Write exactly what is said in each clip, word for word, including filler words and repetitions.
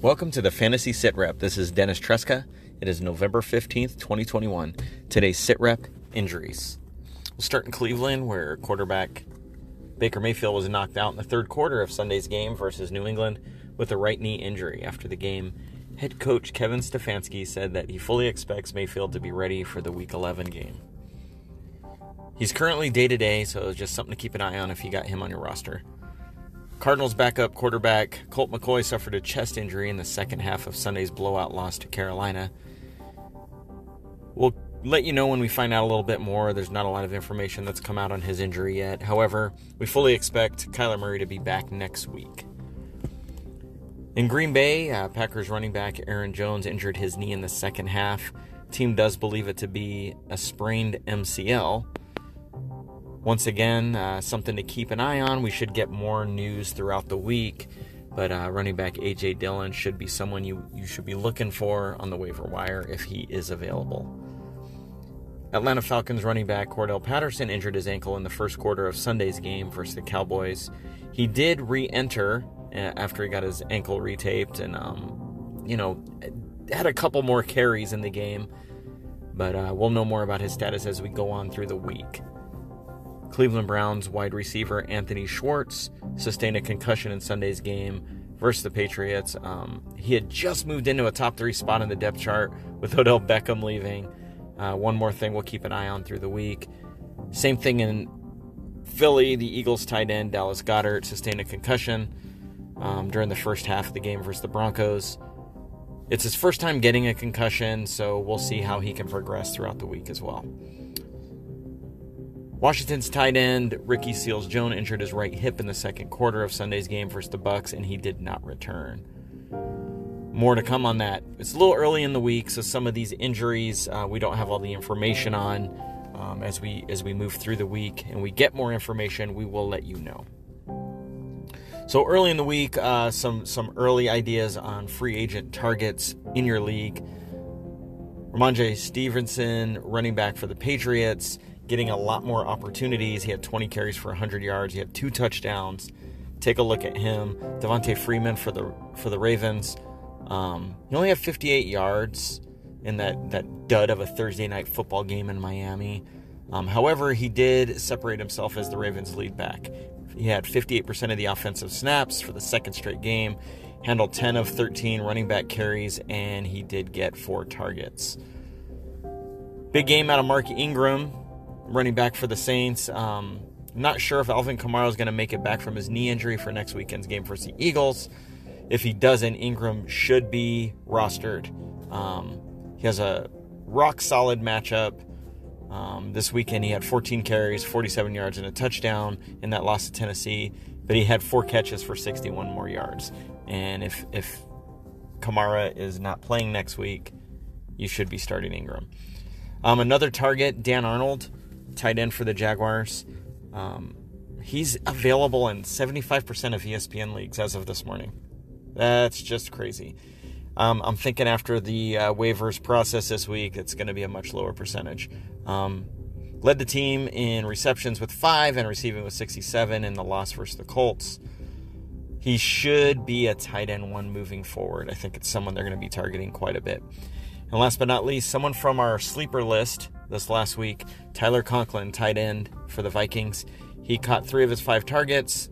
Welcome to the Fantasy Sit Rep. This is Dennis Tresca. It is November fifteenth, twenty twenty-one. Today's Sit Rep, injuries. We'll start in Cleveland, where quarterback Baker Mayfield was knocked out in the third quarter of Sunday's game versus New England with a right knee injury. After the game, head coach Kevin Stefanski said that he fully expects Mayfield to be ready for the Week eleven game. He's currently day-to-day, so just something to keep an eye on if you got him on your roster. Cardinals backup quarterback Colt McCoy suffered a chest injury in the second half of Sunday's blowout loss to Carolina. We'll let you know when we find out a little bit more. There's not a lot of information that's come out on his injury yet. However, we fully expect Kyler Murray to be back next week. In Green Bay, uh, Packers running back Aaron Jones injured his knee in the second half. Team does believe it to be a sprained M C L. Once again, uh, something to keep an eye on. We should get more news throughout the week, but uh, running back A J Dillon should be someone you, you should be looking for on the waiver wire if he is available. Atlanta Falcons running back Cordell Patterson injured his ankle in the first quarter of Sunday's game versus the Cowboys. He did re-enter after he got his ankle retaped and, um, you know, had a couple more carries in the game, but uh, we'll know more about his status as we go on through the week. Cleveland Browns wide receiver Anthony Schwartz sustained a concussion in Sunday's game versus the Patriots. Um, he had just moved into a top three spot in the depth chart with Odell Beckham leaving. Uh, one more thing we'll keep an eye on through the week. Same thing in Philly. The Eagles tight end Dallas Goedert sustained a concussion um, during the first half of the game versus the Broncos. It's his first time getting a concussion, so we'll see how he can progress throughout the week as well. Washington's tight end Ricky Seals-Jones injured his right hip in the second quarter of Sunday's game versus the Bucs, and he did not return. More to come on that. It's a little early in the week, so some of these injuries uh, we don't have all the information on. Um, as we as we move through the week and we get more information, we will let you know. So early in the week, uh, some some early ideas on free agent targets in your league. Rhamondre Stevenson, running back for the Patriots, getting a lot more opportunities. He had twenty carries for one hundred yards. He had two touchdowns. Take a look at him. Devontae Freeman for the for the Ravens. Um, he only had fifty-eight yards in that, that dud of a Thursday night football game in Miami. Um, however, he did separate himself as the Ravens lead back. He had fifty-eight percent of the offensive snaps for the second straight game, handled ten of thirteen running back carries, and he did get four targets. Big game out of Mark Ingram, running back for the Saints. Um, not sure if Alvin Kamara is going to make it back from his knee injury for next weekend's game versus the Eagles. If he doesn't, Ingram should be rostered. Um, he has a rock-solid matchup. Um, this weekend he had fourteen carries, forty-seven yards, and a touchdown in that loss to Tennessee. But he had four catches for sixty-one more yards. And if, if Kamara is not playing next week, you should be starting Ingram. Um, another target, Dan Arnold, tight end for the Jaguars. Um, he's available in seventy-five percent of E S P N leagues as of this morning. That's just crazy. Um, I'm thinking after the uh, waivers process this week, it's going to be a much lower percentage. Um, led the team in receptions with five and receiving with sixty-seven in the loss versus the Colts. He should be a tight end one moving forward. I think it's someone they're going to be targeting quite a bit. And last but not least, someone from our sleeper list this last week, Tyler Conklin, tight end for the Vikings. He caught three of his five targets.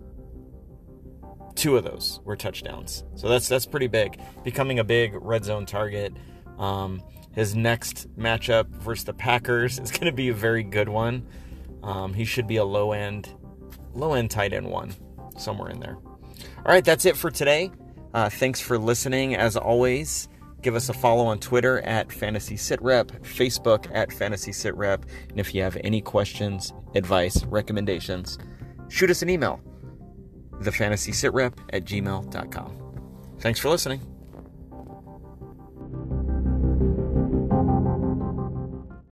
Two of those were touchdowns. So that's that's pretty big. Becoming a big red zone target. Um, his next matchup versus the Packers is going to be a very good one. Um, he should be a low-end low-end tight end one, somewhere in there. All right, that's it for today. Uh, thanks for listening, as always. Give us a follow on Twitter at Fantasy Sit Rep, Facebook at Fantasy Sit Rep, and if you have any questions, advice, recommendations, shoot us an email, thefantasiesitrep at gmail dot com. Thanks for listening.